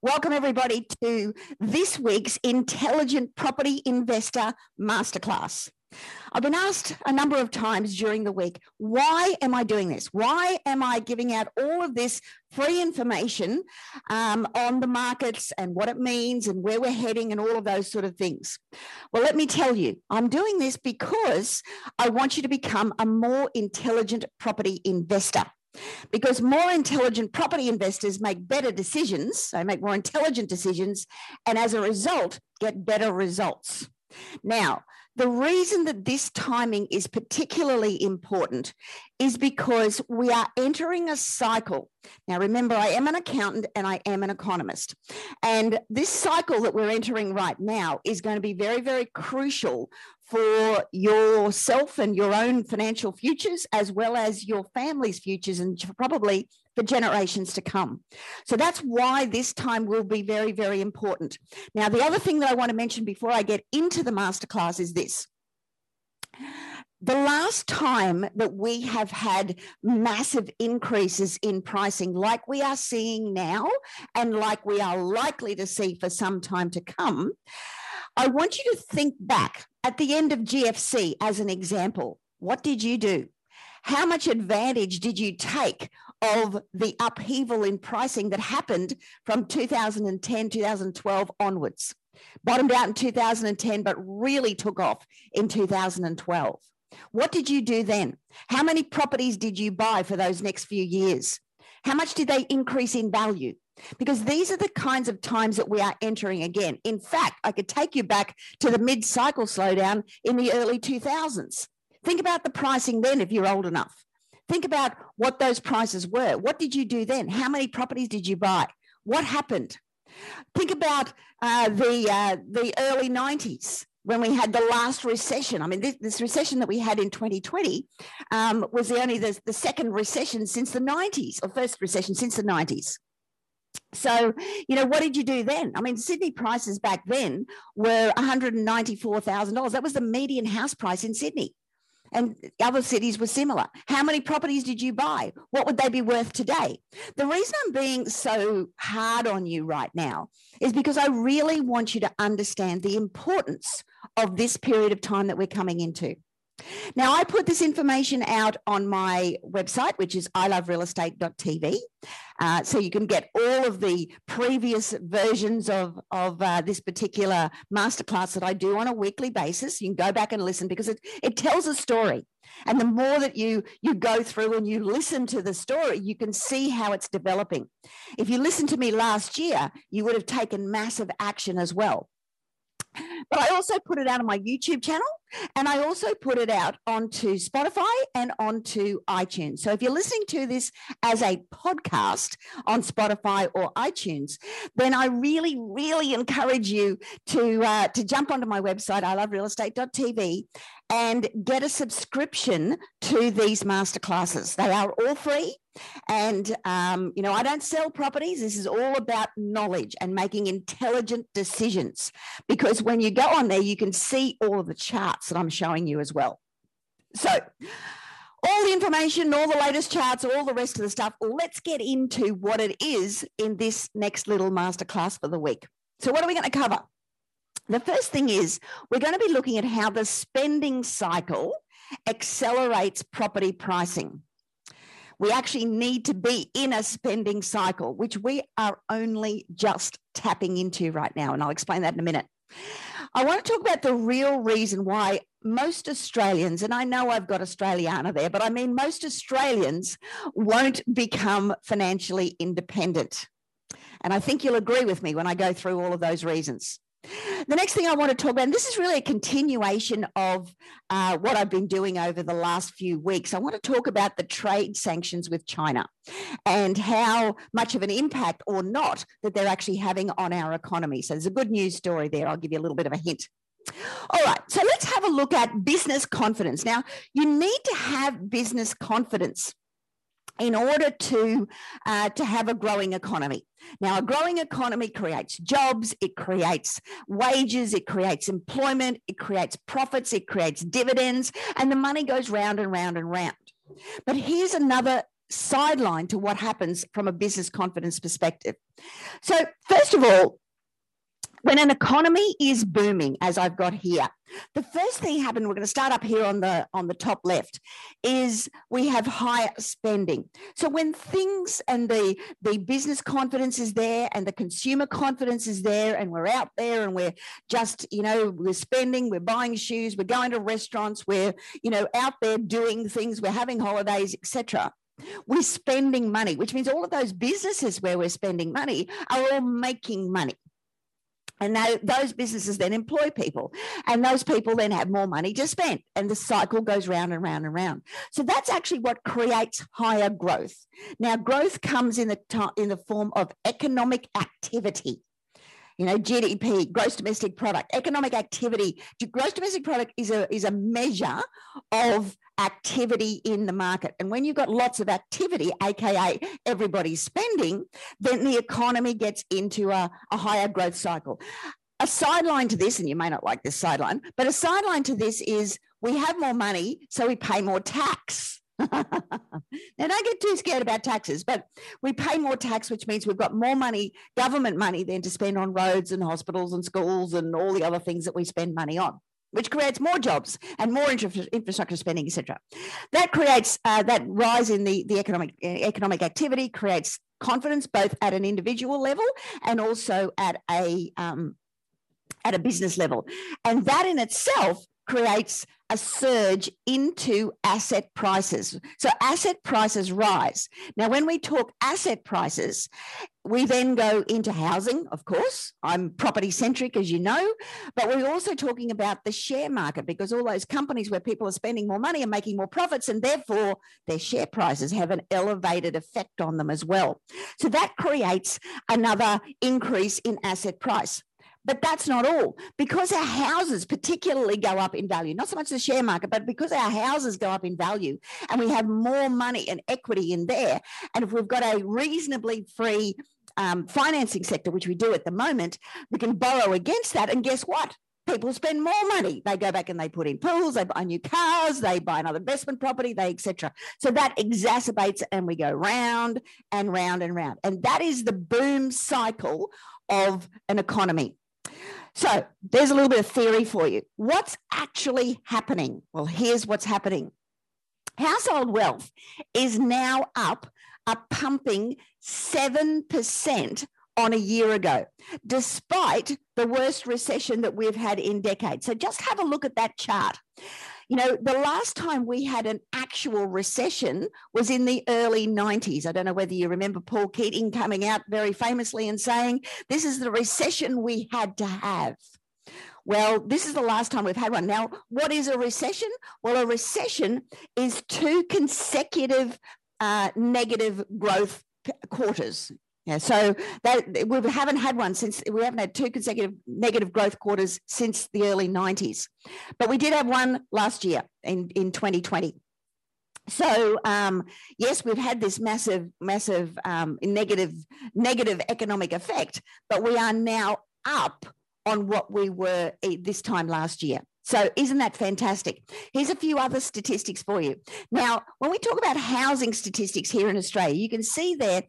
Welcome everybody to this week's Intelligent Property Investor Masterclass. I've been asked a number of times during the week, why am I doing this? Why am I giving out all of this free information on the markets and what it means and where we're heading and all of those sort of things? Well, let me tell you, I'm doing this because I want you to become a more intelligent property investor. Because more intelligent property investors make better decisions, they make more intelligent decisions, and as a result, get better results. Now, the reason that this timing is particularly important is because we are entering a cycle. Now, remember, I am an accountant and I am an economist. And this cycle that we're entering right now is going to be very, very crucial for yourself and your own financial futures, as well as your family's futures, and probably for generations to come. So that's why this time will be very, very important. Now, the other thing that I want to mention before I get into the masterclass is this. The last time that we have had massive increases in pricing like we are seeing now and like we are likely to see for some time to come, I want you to think back at the end of GFC as an example. What did you do? How much advantage did you take of the upheaval in pricing that happened from 2010, 2012 onwards? Bottomed out in 2010, but really took off in 2012. What did you do then? How many properties did you buy for those next few years? How much did they increase in value? Because these are the kinds of times that we are entering again. In fact, I could take you back to the mid-cycle slowdown in the early 2000s. Think about the pricing then if you're old enough. Think about what those prices were. What did you do then? How many properties did you buy? What happened? Think about the early 90s. When we had the last recession, I mean, this recession that we had in 2020 was the second recession since the 90s, or first recession since the 90s. So, you know, what did you do then? I mean, Sydney prices back then were $194,000. That was the median house price in Sydney. And other cities were similar. How many properties did you buy? What would they be worth today? The reason I'm being so hard on you right now is because I really want you to understand the importance of this period of time that we're coming into. Now, I put this information out on my website, which is iloverealestate.tv. So you can get all of the previous versions of this particular masterclass that I do on a weekly basis. You can go back and listen because it tells a story. And the more that you go through and you listen to the story, you can see how it's developing. If you listened to me last year, you would have taken massive action as well. But I also put it out on my YouTube channel, and I also put it out onto Spotify and onto iTunes. So if you're listening to this as a podcast on Spotify or iTunes, then I really, really encourage you to jump onto my website, iloverealestate.tv, and get a subscription to these masterclasses. They are all free. And, you know, I don't sell properties. This is all about knowledge and making intelligent decisions, because when you go on there, you can see all of the charts that I'm showing you as well. So all the information, all the latest charts, all the rest of the stuff, let's get into what it is in this next little masterclass for the week. So what are we going to cover? The first thing is we're going to be looking at how the spending cycle accelerates property pricing. We actually need to be in a spending cycle, which we are only just tapping into right now. And I'll explain that in a minute. I want to talk about the real reason why most Australians, and I know I've got Australiana there, but I mean most Australians won't become financially independent. And I think you'll agree with me when I go through all of those reasons. The next thing I want to talk about, and this is really a continuation of what I've been doing over the last few weeks, I want to talk about the trade sanctions with China and how much of an impact or not that they're actually having on our economy. So there's a good news story there. I'll give you a little bit of a hint. All right, so let's have a look at business confidence. Now, you need to have business confidence in order to have a growing economy. Now, a growing economy creates jobs, it creates wages, it creates employment, it creates profits, it creates dividends, and the money goes round and round and round. But here's another sidelined to what happens from a business confidence perspective. So first of all, when an economy is booming, as I've got here, the first thing happened, we're going to start up here on the top left, is we have higher spending. So when things and the business confidence is there and the consumer confidence is there and we're out there and we're just, you know, we're spending, we're buying shoes, we're going to restaurants, we're, you know, out there doing things, we're having holidays, etc. We're spending money, which means all of those businesses where we're spending money are all making money. And those businesses then employ people, and those people then have more money to spend, and the cycle goes round and round and round. So that's actually what creates higher growth. Now, growth comes in the form of economic activity. You know, GDP, gross domestic product, economic activity. Gross domestic product is a measure of activity in the market. And when you've got lots of activity, aka everybody's spending, then the economy gets into a higher growth cycle. A sideline to this, and you may not like this sideline, but a sideline to this is we have more money, so we pay more tax. Now, don't get too scared about taxes, but we pay more tax, which means we've got more money, government money, than to spend on roads and hospitals and schools and all the other things that we spend money on, which creates more jobs and more infrastructure spending, etc. That creates that rise in the economic activity, creates confidence both at an individual level and also at a business level, and that in itself creates a surge into asset prices. So asset prices rise. Now, when we talk asset prices, we then go into housing, of course. I'm property centric, as you know, but we're also talking about the share market, because all those companies where people are spending more money are making more profits, and therefore their share prices have an elevated effect on them as well. So that creates another increase in asset price. But that's not all, because our houses particularly go up in value, not so much the share market, but because our houses go up in value and we have more money and equity in there. And if we've got a reasonably free financing sector, which we do at the moment, we can borrow against that. And guess what? People spend more money. They go back and they put in pools, they buy new cars, they buy another investment property, etc. So that exacerbates, and we go round and round and round. And that is the boom cycle of an economy. So there's a little bit of theory for you. What's actually happening? Well, here's what's happening. Household wealth is now up pumping 7% on a year ago, despite the worst recession that we've had in decades. So just have a look at that chart. You know, the last time we had an actual recession was in the early 90s. I don't know whether you remember Paul Keating coming out very famously and saying, this is the recession we had to have. Well, this is the last time we've had one. Now, what is a recession? Well, a recession is two consecutive negative growth quarters. Yeah, so that we haven't had two consecutive negative growth quarters since the early 90s. But we did have one last year in 2020. So yes, we've had this massive negative economic effect, but we are now up on what we were this time last year. So isn't that fantastic? Here's a few other statistics for you. Now, when we talk about housing statistics here in Australia, you can see there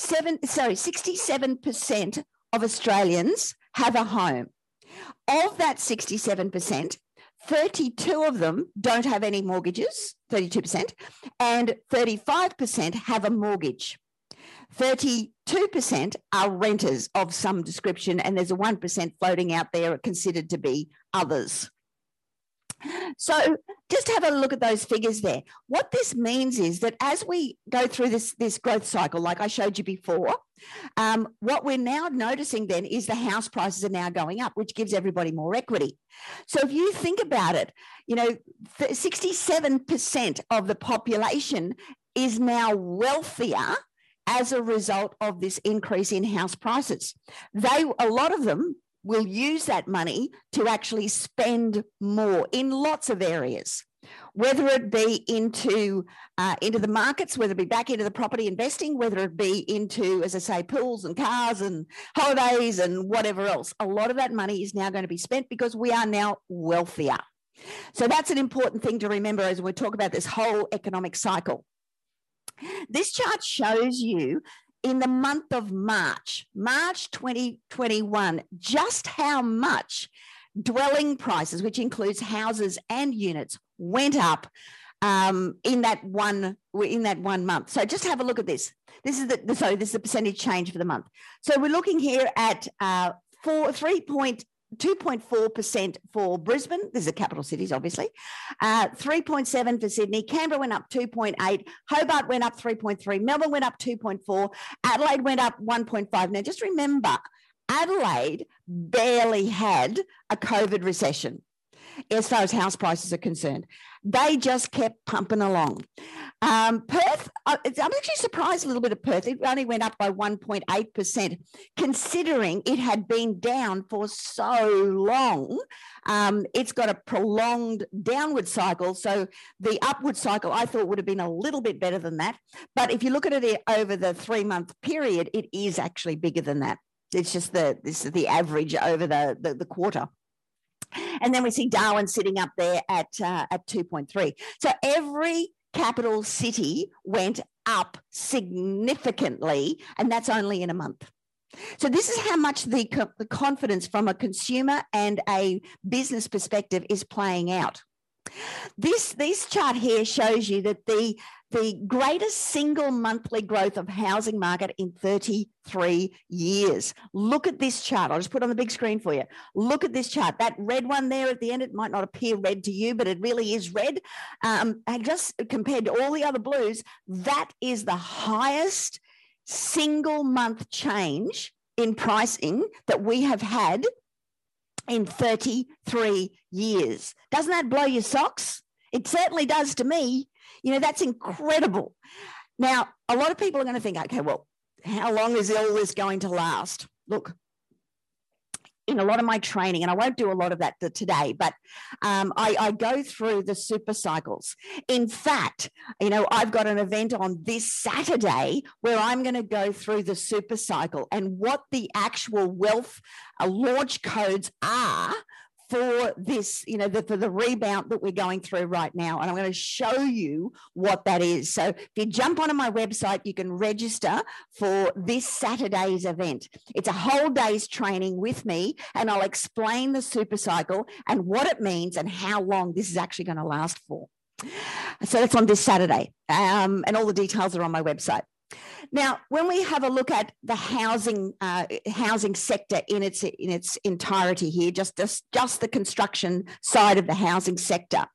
67% of Australians have a home. Of that 67%, 32 of them don't have any mortgages, 32%, and 35% have a mortgage. 32% are renters of some description, and there's a 1% floating out there considered to be others. So just have a look at those figures there. What this means is that as we go through this growth cycle, like I showed you before, what we're now noticing then is the house prices are now going up, which gives everybody more equity. So if you think about it, you know, 67% of the population is now wealthier as a result of this increase in house prices. A lot of them will use that money to actually spend more in lots of areas, whether it be into the markets, whether it be back into the property investing, whether it be into, as I say, pools and cars and holidays and whatever else. A lot of that money is now going to be spent because we are now wealthier. So that's an important thing to remember as we talk about this whole economic cycle. This chart shows you in the month of March 2021, just how much dwelling prices, which includes houses and units, went up in that one month. So just have a look at this. This is the percentage change for the month. So we're looking here at 2.4% for Brisbane. This is the capital cities, obviously. 3.7 for Sydney. Canberra went up 2.8. Hobart went up 3.3. Melbourne went up 2.4. Adelaide went up 1.5. Now, just remember, Adelaide barely had a COVID recession as far as house prices are concerned. They just kept pumping along. Perth, I'm actually surprised a little bit at Perth. It only went up by 1.8%, considering it had been down for so long. It's got a prolonged downward cycle, so the upward cycle I thought would have been a little bit better than that. But if you look at it over the 3-month period, it is actually bigger than that. It's just this is the average over the quarter. And then we see Darwin sitting up there at 2.3. So every capital city went up significantly, and that's only in a month. So this is how much the confidence from a consumer and a business perspective is playing out. This chart here shows you that the greatest single monthly growth of housing market in 33 years. Look at this chart. I'll just put it on the big screen for you. Look at this chart. That red one there at the end, it might not appear red to you, but it really is red. And just compared to all the other blues, that is the highest single month change in pricing that we have had in 33 years. Doesn't that blow your socks? It certainly does to me. You know, that's incredible. Now, a lot of people are going to think, okay, well, how long is all this going to last? Look, in a lot of my training, and I won't do a lot of that today, but I go through the super cycles. In fact, you know, I've got an event on this Saturday where I'm going to go through the super cycle and what the actual wealth launch codes are for this, you know, for the rebound that we're going through right now. And I'm going to show you what that is. So if you jump onto my website, you can register for this Saturday's event. It's a whole day's training with me, and I'll explain the super cycle and what it means and how long this is actually going to last for. So that's on this Saturday. And all the details are on my website. Now, when we have a look at the housing sector in its entirety here, just the construction side of the housing sector,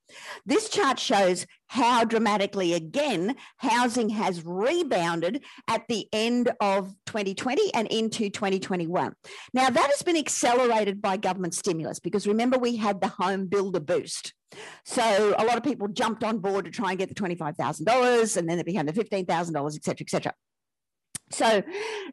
this chart shows how dramatically, again, housing has rebounded at the end of 2020 and into 2021. Now, that has been accelerated by government stimulus because, remember, we had the home builder boost. So a lot of people jumped on board to try and get the $25,000, and then it became the $15,000, et cetera, et cetera. So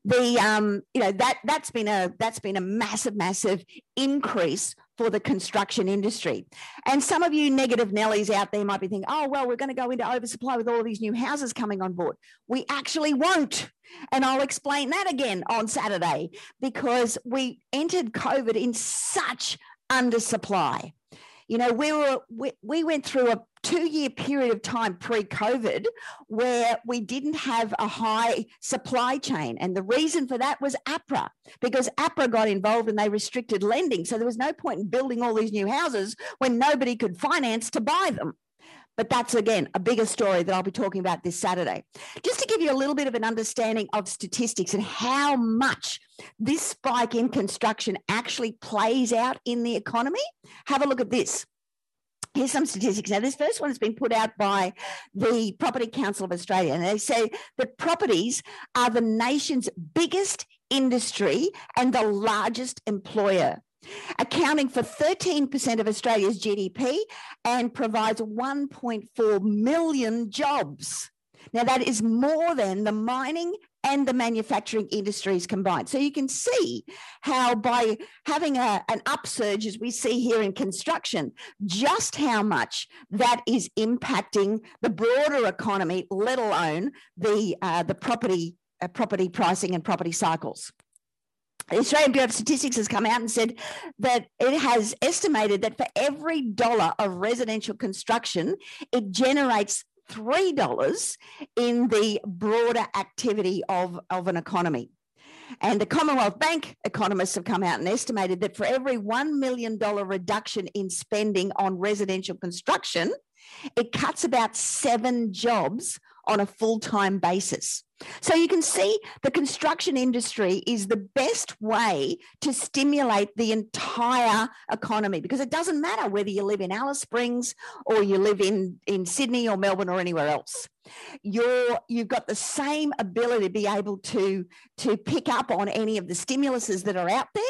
the you know, that's been a massive increase for the construction industry. And some of you negative Nellies out there might be thinking, oh, well, we're going to go into oversupply with all these new houses coming on board. We actually won't. And I'll explain that again on Saturday, because we entered COVID in such undersupply. You know, we went through a 2-year period of time pre-COVID where we didn't have a high supply chain. And the reason for that was APRA, because APRA got involved and they restricted lending. So there was no point in building all these new houses when nobody could finance to buy them. But that's, again, a bigger story that I'll be talking about this Saturday. Just to give you a little bit of an understanding of statistics and how much this spike in construction actually plays out in the economy, have a look at this. Here's some statistics. Now, this first one has been put out by the Property Council of Australia, and they say that properties are the nation's biggest industry and the largest employer, accounting for 13% of Australia's GDP and provides 1.4 million jobs. Now, that is more than the mining and the manufacturing industries combined. So you can see how by having an upsurge, as we see here in construction, just how much that is impacting the broader economy, let alone the property pricing and property cycles. The Australian Bureau of Statistics has come out and said that it has estimated that for every dollar of residential construction, it generates $3 in the broader activity of an economy. And the Commonwealth Bank economists have come out and estimated that for every $1 million reduction in spending on residential construction, it cuts about 7 jobs on a full-time basis. So you can see the construction industry is the best way to stimulate the entire economy, because it doesn't matter whether you live in Alice Springs or you live in Sydney or Melbourne or anywhere else. You've got the same ability to be able to pick up on any of the stimuluses that are out there,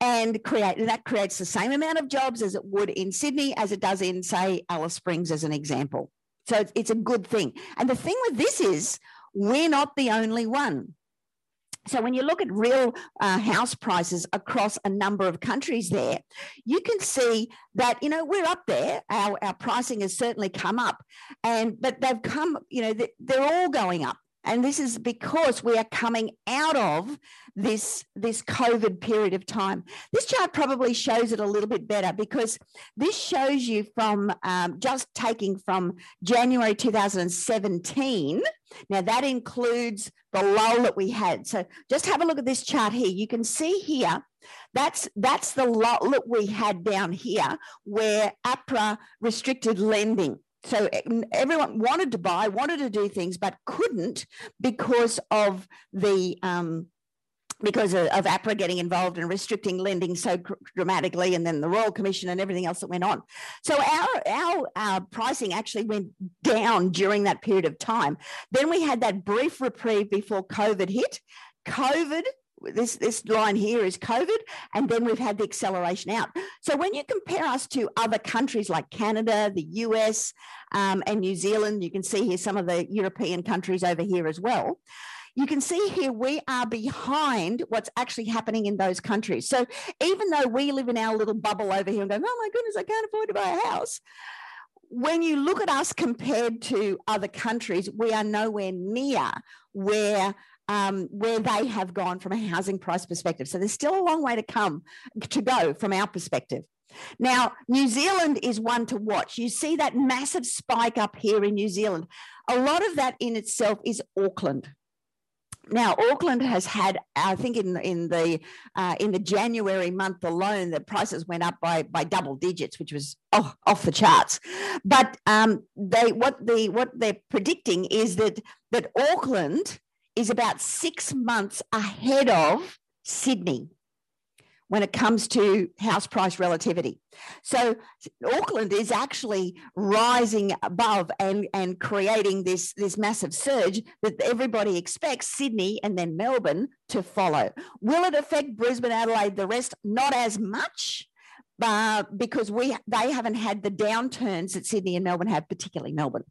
and that creates the same amount of jobs as it would in Sydney as it does in, say, Alice Springs as an example. So it's a good thing. And the thing with this is, we're not the only one. So when you look at real house prices across a number of countries there, you can see that, you know, we're up there. Our pricing has certainly come up, but they've come, you know, they're all going up. And this is because we are coming out of this COVID period of time. This chart probably shows it a little bit better, because this shows you from just taking from January 2017. Now, that includes the lull that we had. So just have a look at this chart here. You can see here, that's the lull that we had down here where APRA restricted lending. So everyone wanted to buy, wanted to do things, but couldn't because of APRA getting involved and restricting lending so dramatically, and then the Royal Commission and everything else that went on. So our pricing actually went down during that period of time. Then we had that brief reprieve before COVID hit. COVID, this line here is COVID, and then we've had the acceleration out. So when you compare us to other countries like Canada, the US, and New Zealand, you can see here some of the European countries over here as well. You can see here we are behind what's actually happening in those countries. So even though we live in our little bubble over here and go, oh my goodness, I can't afford to buy a house, when you look at us compared to other countries, we are nowhere near where they have gone from a housing price perspective. So there's still a long way to go from our perspective. Now, New Zealand is one to watch. You see that massive spike up here in New Zealand. A lot of that in itself is Auckland. Now, Auckland has had, I think in the January month alone, the prices went up by double digits, which was off the charts. But what they're predicting is that Auckland is about 6 months ahead of Sydney when it comes to house price relativity. So Auckland is actually rising above and creating this massive surge that everybody expects Sydney and then Melbourne to follow. Will it affect Brisbane, Adelaide, the rest? Not as much, because they haven't had the downturns that Sydney and Melbourne have, particularly Melbourne.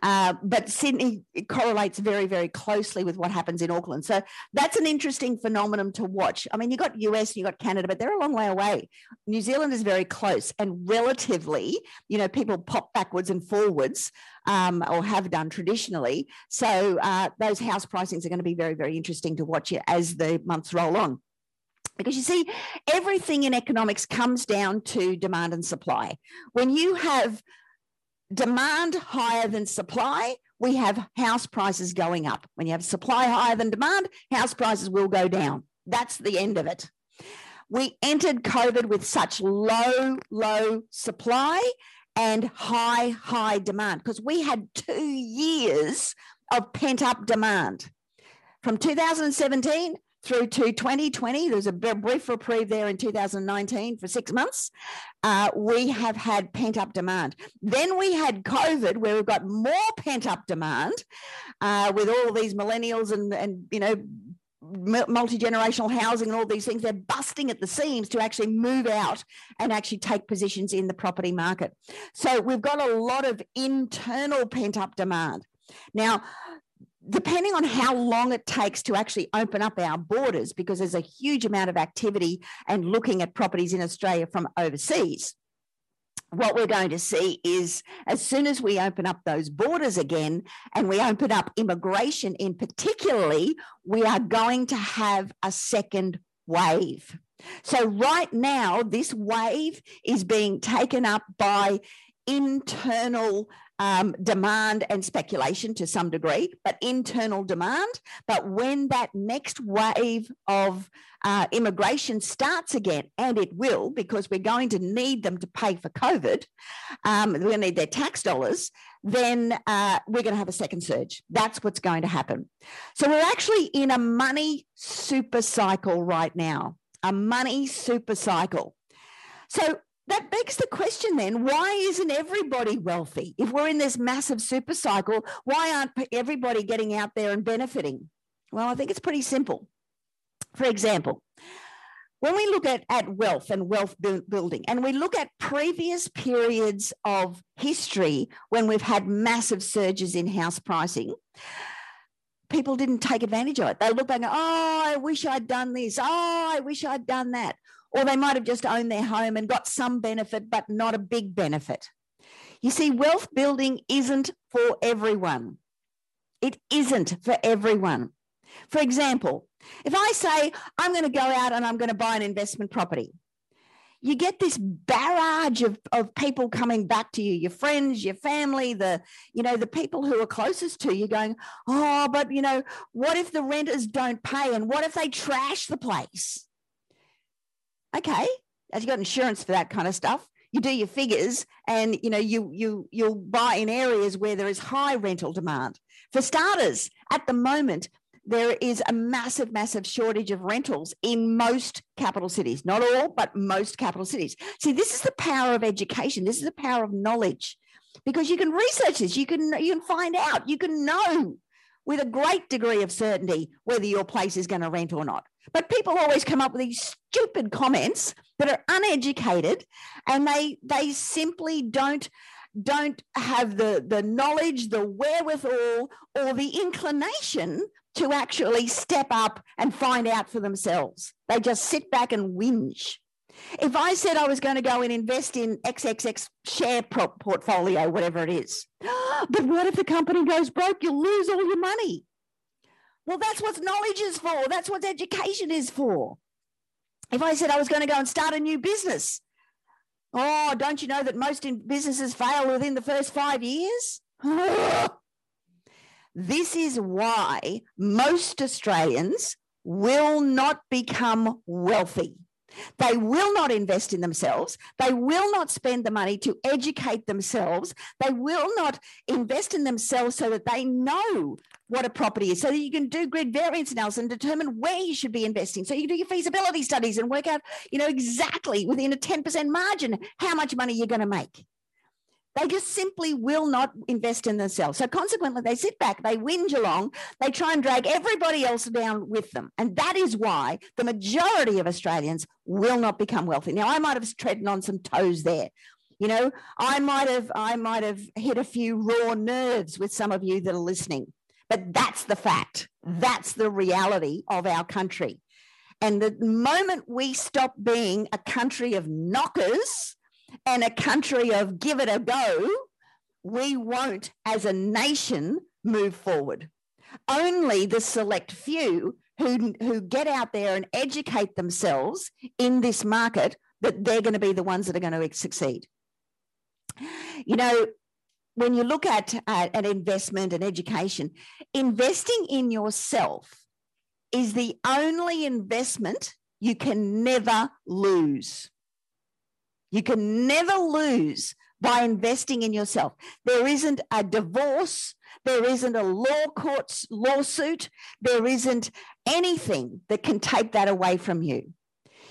But Sydney correlates very, very closely with what happens in Auckland. So that's an interesting phenomenon to watch. I mean, you've got US, you've got Canada, but they're a long way away. New Zealand is very close, and relatively, you know, people pop backwards and forwards, or have done traditionally. So those house pricings are going to be very, very interesting to watch as the months roll on. Because you see, everything in economics comes down to demand and supply. When you have demand higher than supply, we have house prices going up. When you have supply higher than demand, house prices will go down. That's the end of it. We entered COVID with such low supply and high demand, because we had 2 years of pent-up demand. From 2017, through to 2020, there was a brief reprieve there in 2019 for 6 months. We have had pent-up demand. Then we had COVID, where we've got more pent-up demand with all these millennials and you know, multi-generational housing and all these things. They're busting at the seams to actually move out and actually take positions in the property market. So we've got a lot of internal pent-up demand. Now, depending on how long it takes to actually open up our borders, because there's a huge amount of activity and looking at properties in Australia from overseas, what we're going to see is, as soon as we open up those borders again and we open up immigration in particularly, we are going to have a second wave. So right now, this wave is being taken up by internal demand and speculation to some degree, but internal demand. But when that next wave of immigration starts again, and it will, because we're going to need them to pay for COVID, we're going to need their tax dollars, then we're going to have a second surge. That's what's going to happen. So we're actually in a money super cycle right now, a money super cycle. So that begs the question then, why isn't everybody wealthy? If we're in this massive super cycle, why aren't everybody getting out there and benefiting? Well, I think it's pretty simple. For example, when we look at wealth and wealth building, and we look at previous periods of history when we've had massive surges in house pricing, people didn't take advantage of it. They look back and go, oh, I wish I'd done this. Oh, I wish I'd done that. Or they might have just owned their home and got some benefit, but not a big benefit. You see, wealth building isn't for everyone. It isn't for everyone. For example, if I say, I'm going to go out and I'm going to buy an investment property, you get this barrage of people coming back to you, your friends, your family, the people who are closest to you going, oh, but, you know, what if the renters don't pay and what if they trash the place? Okay, as you got insurance for that kind of stuff, you do your figures, and you know you'll buy in areas where there is high rental demand. For starters, at the moment there is a massive shortage of rentals in most capital cities. Not all, but most capital cities. See, this is the power of education. This is the power of knowledge, because you can research this, you can find out, you can know with a great degree of certainty whether your place is going to rent or not. But people always come up with these stupid comments that are uneducated, and they simply don't have the knowledge, the wherewithal, or the inclination to actually step up and find out for themselves. They just sit back and whinge. If I said I was going to go and invest in XXX share portfolio, whatever it is, but what if the company goes broke? You'll lose all your money. Well, that's what knowledge is for. That's what education is for. If I said I was going to go and start a new business, oh, don't you know that most businesses fail within the first 5 years? This is why most Australians will not become wealthy. They will not invest in themselves. They will not spend the money to educate themselves. They will not invest in themselves so that they know what a property is, so that you can do grid variance analysis and determine where you should be investing. So you can do your feasibility studies and work out, you know, exactly within a 10% margin how much money you're going to make. They just simply will not invest in themselves. So consequently, they sit back, they whinge along, they try and drag everybody else down with them. And that is why the majority of Australians will not become wealthy. Now, I might have treaded on some toes there. You know, I might have hit a few raw nerves with some of you that are listening. But that's the fact. That's the reality of our country. And the moment we stop being a country of knockers and a country of give it a go, we won't, as a nation, move forward. Only the select few who get out there and educate themselves in this market, that they're going to be the ones that are going to succeed. You know, when you look at an investment and education, investing in yourself is the only investment you can never lose. You can never lose by investing in yourself. There isn't a divorce. There isn't a lawsuit. There isn't anything that can take that away from you.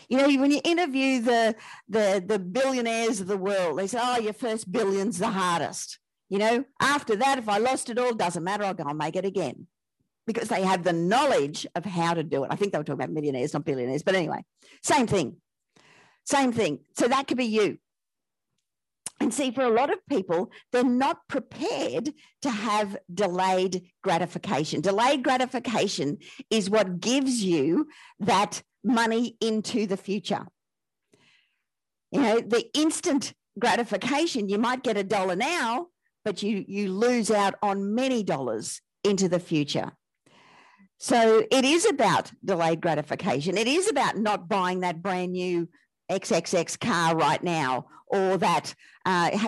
You know, when you interview the billionaires of the world, they say, oh, your first billion's the hardest. You know, after that, if I lost it all, doesn't matter, I'll go and make it again. Because they have the knowledge of how to do it. I think they were talking about millionaires, not billionaires. But anyway, same thing. Same thing. So that could be you. And see, for a lot of people, they're not prepared to have delayed gratification. Delayed gratification is what gives you that money into the future. You know, the instant gratification, you might get $1 now, but you lose out on many dollars into the future. So it is about delayed gratification. It is about not buying that brand new XXX car right now, or that,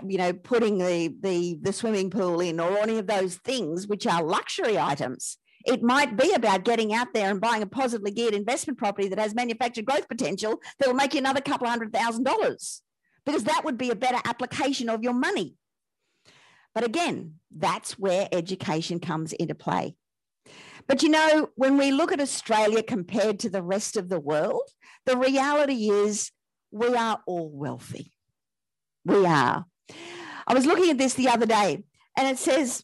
you know, putting the swimming pool in, or any of those things which are luxury items. It might be about getting out there and buying a positively geared investment property that has manufactured growth potential that will make you another couple $100,000, because that would be a better application of your money. But again, that's where education comes into play. But, you know, when we look at Australia compared to the rest of the world, the reality is we are all wealthy. We are. I was looking at this the other day, and it says,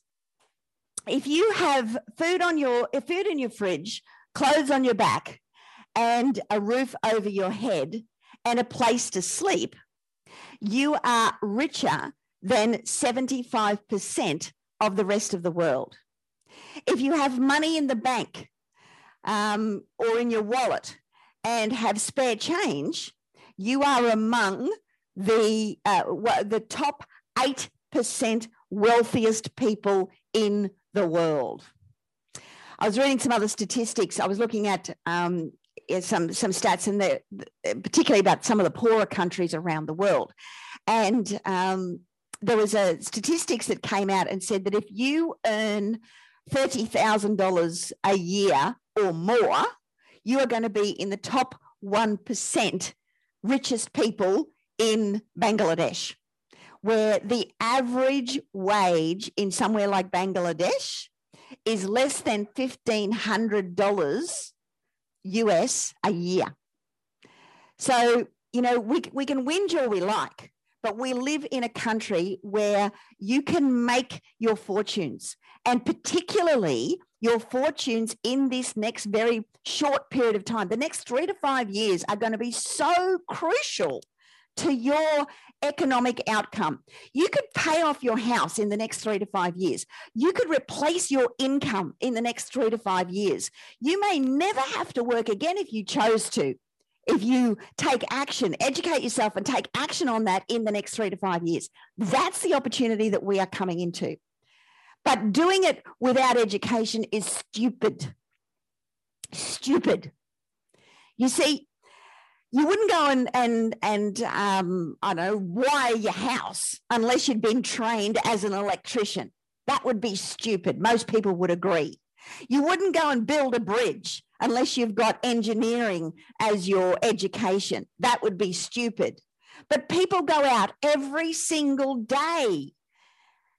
if you have food in your fridge, clothes on your back, and a roof over your head, and a place to sleep, you are richer than 75% of the rest of the world. If you have money in the bank or in your wallet and have spare change, you are among the top 8% wealthiest people in the world. I was reading some other statistics. I was looking at some stats, in there, particularly about some of the poorer countries around the world. And there was a statistics that came out and said that if you earn $30,000 a year or more, you are going to be in the top 1% richest people in Bangladesh, where the average wage in somewhere like Bangladesh is less than $1,500 US a year. So, you know, we can whinge all we like, but we live in a country where you can make your fortunes, and particularly your fortunes in this next very short period of time. The next 3 to 5 years are going to be so crucial to your economic outcome. You could pay off your house in the next 3 to 5 years. You could replace your income in the next 3 to 5 years. You may never have to work again if you chose to, if you take action, educate yourself and take action on that in the next 3 to 5 years. That's the opportunity that we are coming into. But doing it without education is stupid. Stupid. You see, you wouldn't go and I don't know, wire your house unless you'd been trained as an electrician. That would be stupid. Most people would agree. You wouldn't go and build a bridge unless you've got engineering as your education. That would be stupid. But people go out every single day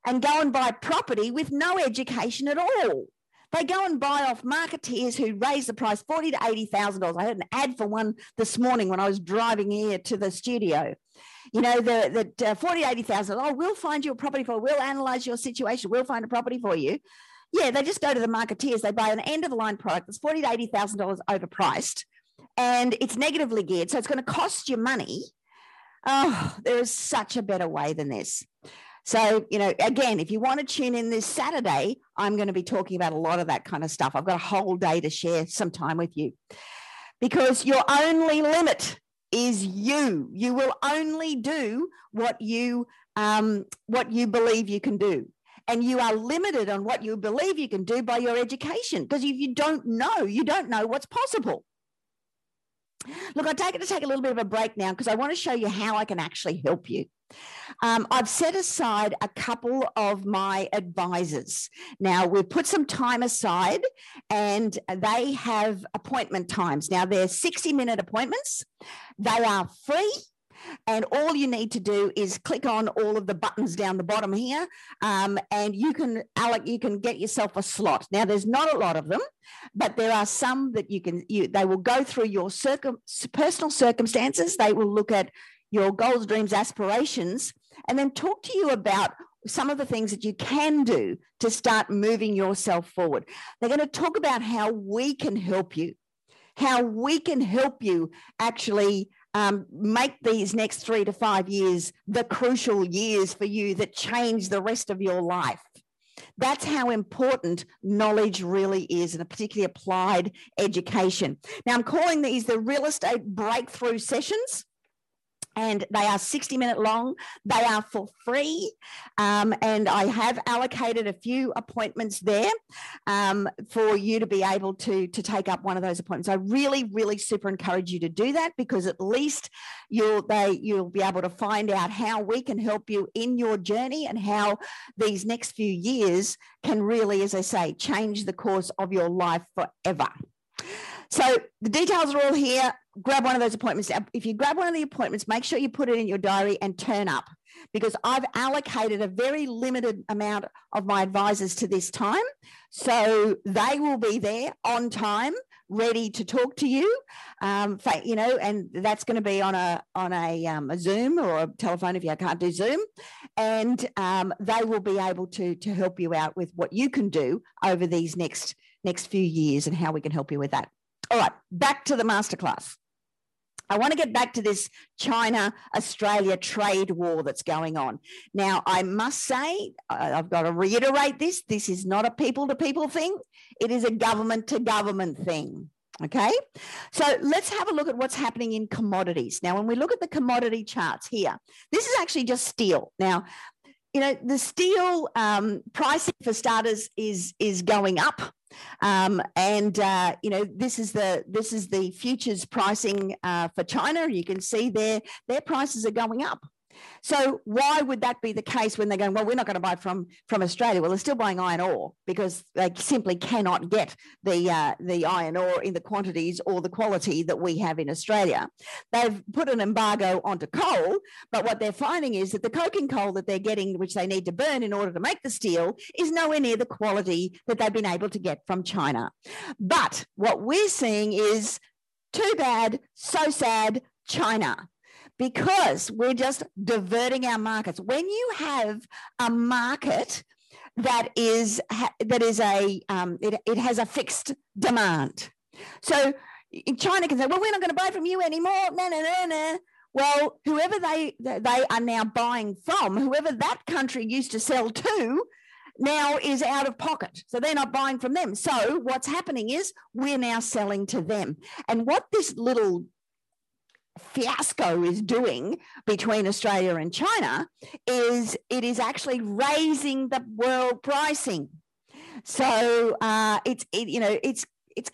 and go and buy property with no education at all. They go and buy off marketeers who raise the price $40,000 to $80,000. I heard an ad for one this morning when I was driving here to the studio. You know, the $40,000 to $80,000, oh, we'll find you a property for you, we'll analyse your situation, we'll find a property for you. Yeah, they just go to the marketeers, they buy an end-of-the-line product that's $40,000 to $80,000 overpriced, and it's negatively geared, so it's going to cost you money. Oh, there is such a better way than this. So, you know, again, if you want to tune in this Saturday, I'm going to be talking about a lot of that kind of stuff. I've got a whole day to share some time with you, because your only limit is you. You will only do what you believe you can do. And you are limited on what you believe you can do by your education, because if you don't know what's possible. Look, I'd like to take a little bit of a break now, because I want to show you how I can actually help you. I've set aside a couple of my advisors. Now, we've put some time aside, and they have appointment times. Now, they're 60-minute appointments. They are free. And all you need to do is click on all of the buttons down the bottom here, and you can get yourself a slot. Now, there's not a lot of them, but there are some that you can. They will go through your personal circumstances. They will look at your goals, dreams, aspirations, and then talk to you about some of the things that you can do to start moving yourself forward. They're going to talk about how we can help you, actually. Make these next 3 to 5 years the crucial years for you that change the rest of your life. That's how important knowledge really is, and particularly applied education. Now, I'm calling these the Real Estate Breakthrough Sessions. and they are 60-minute long. They are for free, and I have allocated a few appointments there for you to be able to take up one of those appointments. I really, really super encourage you to do that, because at least you'll be able to find out how we can help you in your journey and how these next few years can really, as I say, change the course of your life forever. So the details are all here. Grab one of those appointments. If you grab one of the appointments, make sure you put it in your diary and turn up, because I've allocated a very limited amount of my advisors to this time. So they will be there on time, ready to talk to you, and that's going to be on a Zoom or a telephone if you can't do Zoom, and they will be able to help you out with what you can do over these next few years and how we can help you with that. All right, back to the masterclass. I want to get back to this China-Australia trade war that's going on. Now, I must say, I've got to reiterate this. This is not a people-to-people thing. It is a government-to-government thing, okay? So let's have a look at what's happening in commodities. Now, when we look at the commodity charts here, this is actually just steel. Now, you know, the steel pricing, for starters, is going up. This is the futures pricing for China. You can see their prices are going up. So why would that be the case when they're going, well, we're not going to buy from Australia? Well, they're still buying iron ore because they simply cannot get the iron ore in the quantities or the quality that we have in Australia. They've put an embargo onto coal, but what they're finding is that the coking coal that they're getting, which they need to burn in order to make the steel, is nowhere near the quality that they've been able to get from China. But what we're seeing is too bad, so sad, China. Because we're just diverting our markets. When you have a market that has a fixed demand, so China can say, "Well, we're not going to buy from you anymore." No, no, no, no. Well, whoever they are now buying from, whoever that country used to sell to, now is out of pocket, so they're not buying from them. So what's happening is we're now selling to them, and what this little fiasco is doing between Australia and China is it is actually raising the world pricing. So it's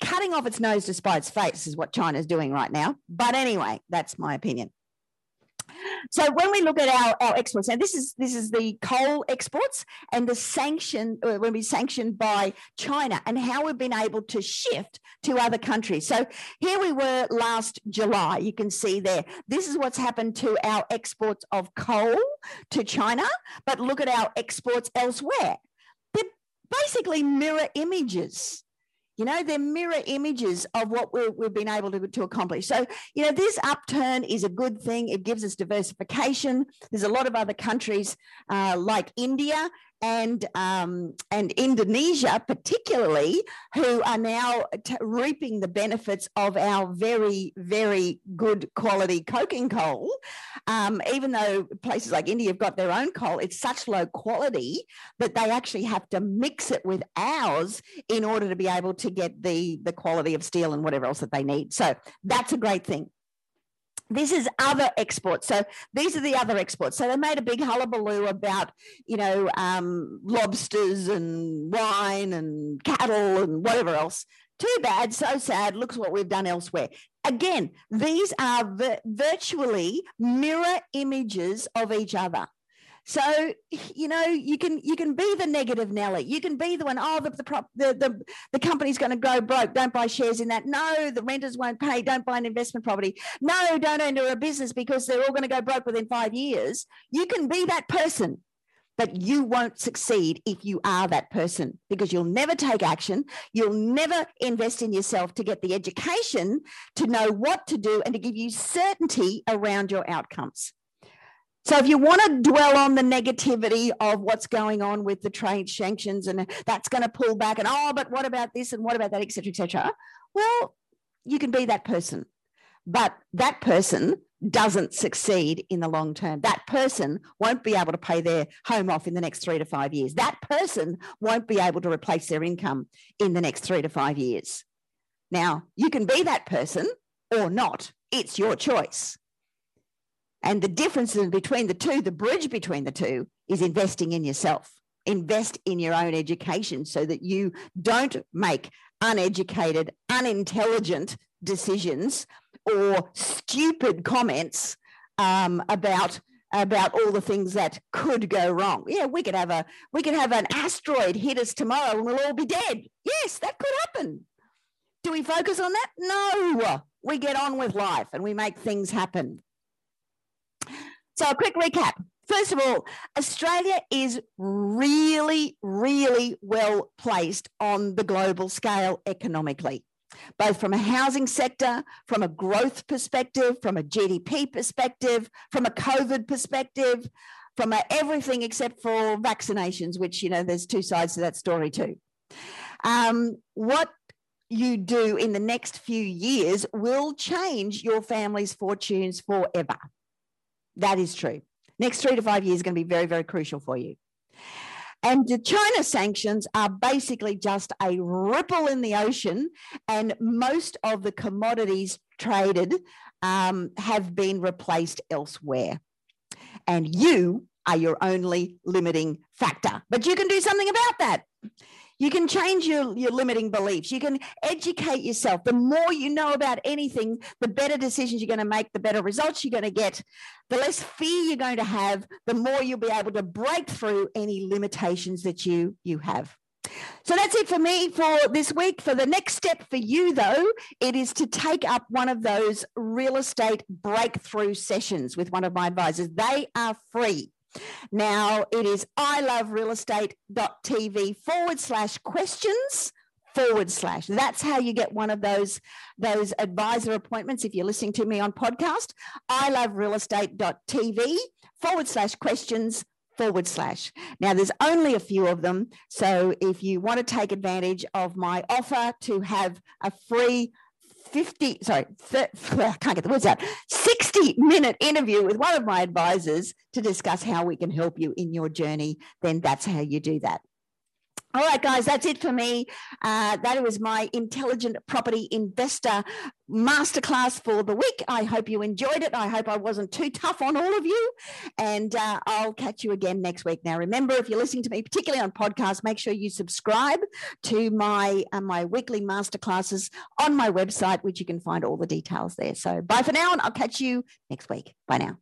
cutting off its nose to spite its face is what China's doing right now. But anyway, that's my opinion. So when we look at our exports, now this is the coal exports and the sanction, when we sanctioned by China, and how we've been able to shift to other countries. So here we were last July, you can see there. This is what's happened to our exports of coal to China, but look at our exports elsewhere. They're basically mirror images. You know, they're mirror images of what we've been able to accomplish. So, you know, this upturn is a good thing. It gives us diversification. There's a lot of other countries like India and Indonesia particularly, who are now reaping the benefits of our very, very good quality coking coal. Even though places like India have got their own coal, it's such low quality that they actually have to mix it with ours in order to be able to get the quality of steel and whatever else that they need. So that's a great thing. This is other exports. So these are the other exports. So they made a big hullabaloo about, you know, lobsters and wine and cattle and whatever else. Too bad, so sad, looks what we've done elsewhere. Again, these are virtually mirror images of each other. So, you know, you can be the negative Nelly. You can be the one, oh, the company's going to go broke. Don't buy shares in that. No, the renters won't pay. Don't buy an investment property. No, don't enter a business because they're all going to go broke within 5 years. You can be that person, but you won't succeed if you are that person, because you'll never take action. You'll never invest in yourself to get the education to know what to do and to give you certainty around your outcomes. So if you want to dwell on the negativity of what's going on with the trade sanctions and that's going to pull back and, oh, but what about this and what about that, et cetera, well, you can be that person, but that person doesn't succeed in the long term. That person won't be able to pay their home off in the next 3 to 5 years. That person won't be able to replace their income in the next 3 to 5 years. Now, you can be that person or not. It's your choice. And the difference between the two, the bridge between the two, is investing in yourself. Invest in your own education so that you don't make uneducated, unintelligent decisions or stupid comments about all the things that could go wrong. Yeah, we could have an asteroid hit us tomorrow and we'll all be dead. Yes, that could happen. Do we focus on that? No, we get on with life and we make things happen. So a quick recap. First of all, Australia is really, really well placed on the global scale economically, both from a housing sector, from a growth perspective, from a GDP perspective, from a COVID perspective, from everything except for vaccinations, which, you know, there's two sides to that story too. What you do in the next few years will change your family's fortunes forever. That is true. Next 3 to 5 years is going to be very, very crucial for you. And the China sanctions are basically just a ripple in the ocean, and most of the commodities traded have been replaced elsewhere. And you are your only limiting factor. But you can do something about that. You can change your limiting beliefs. You can educate yourself. The more you know about anything, the better decisions you're going to make, the better results you're going to get, the less fear you're going to have, the more you'll be able to break through any limitations that you have. So that's it for me for this week. For the next step for you, though, it is to take up one of those real estate breakthrough sessions with one of my advisors. They are free. Now, it is iloverealestate.tv/questions/. That's how you get one of those advisor appointments if you're listening to me on podcast. iloverealestate.tv/questions/. Now, there's only a few of them. So if you want to take advantage of my offer to have a free 60-minute interview with one of my advisors to discuss how we can help you in your journey, then that's how you do that. All right, guys, that's it for me. That was my Intelligent Property Investor Masterclass for the week. I hope you enjoyed it. I hope I wasn't too tough on all of you. And I'll catch you again next week. Now, remember, if you're listening to me, particularly on podcasts, make sure you subscribe to my weekly masterclasses on my website, which you can find all the details there. So bye for now, and I'll catch you next week. Bye now.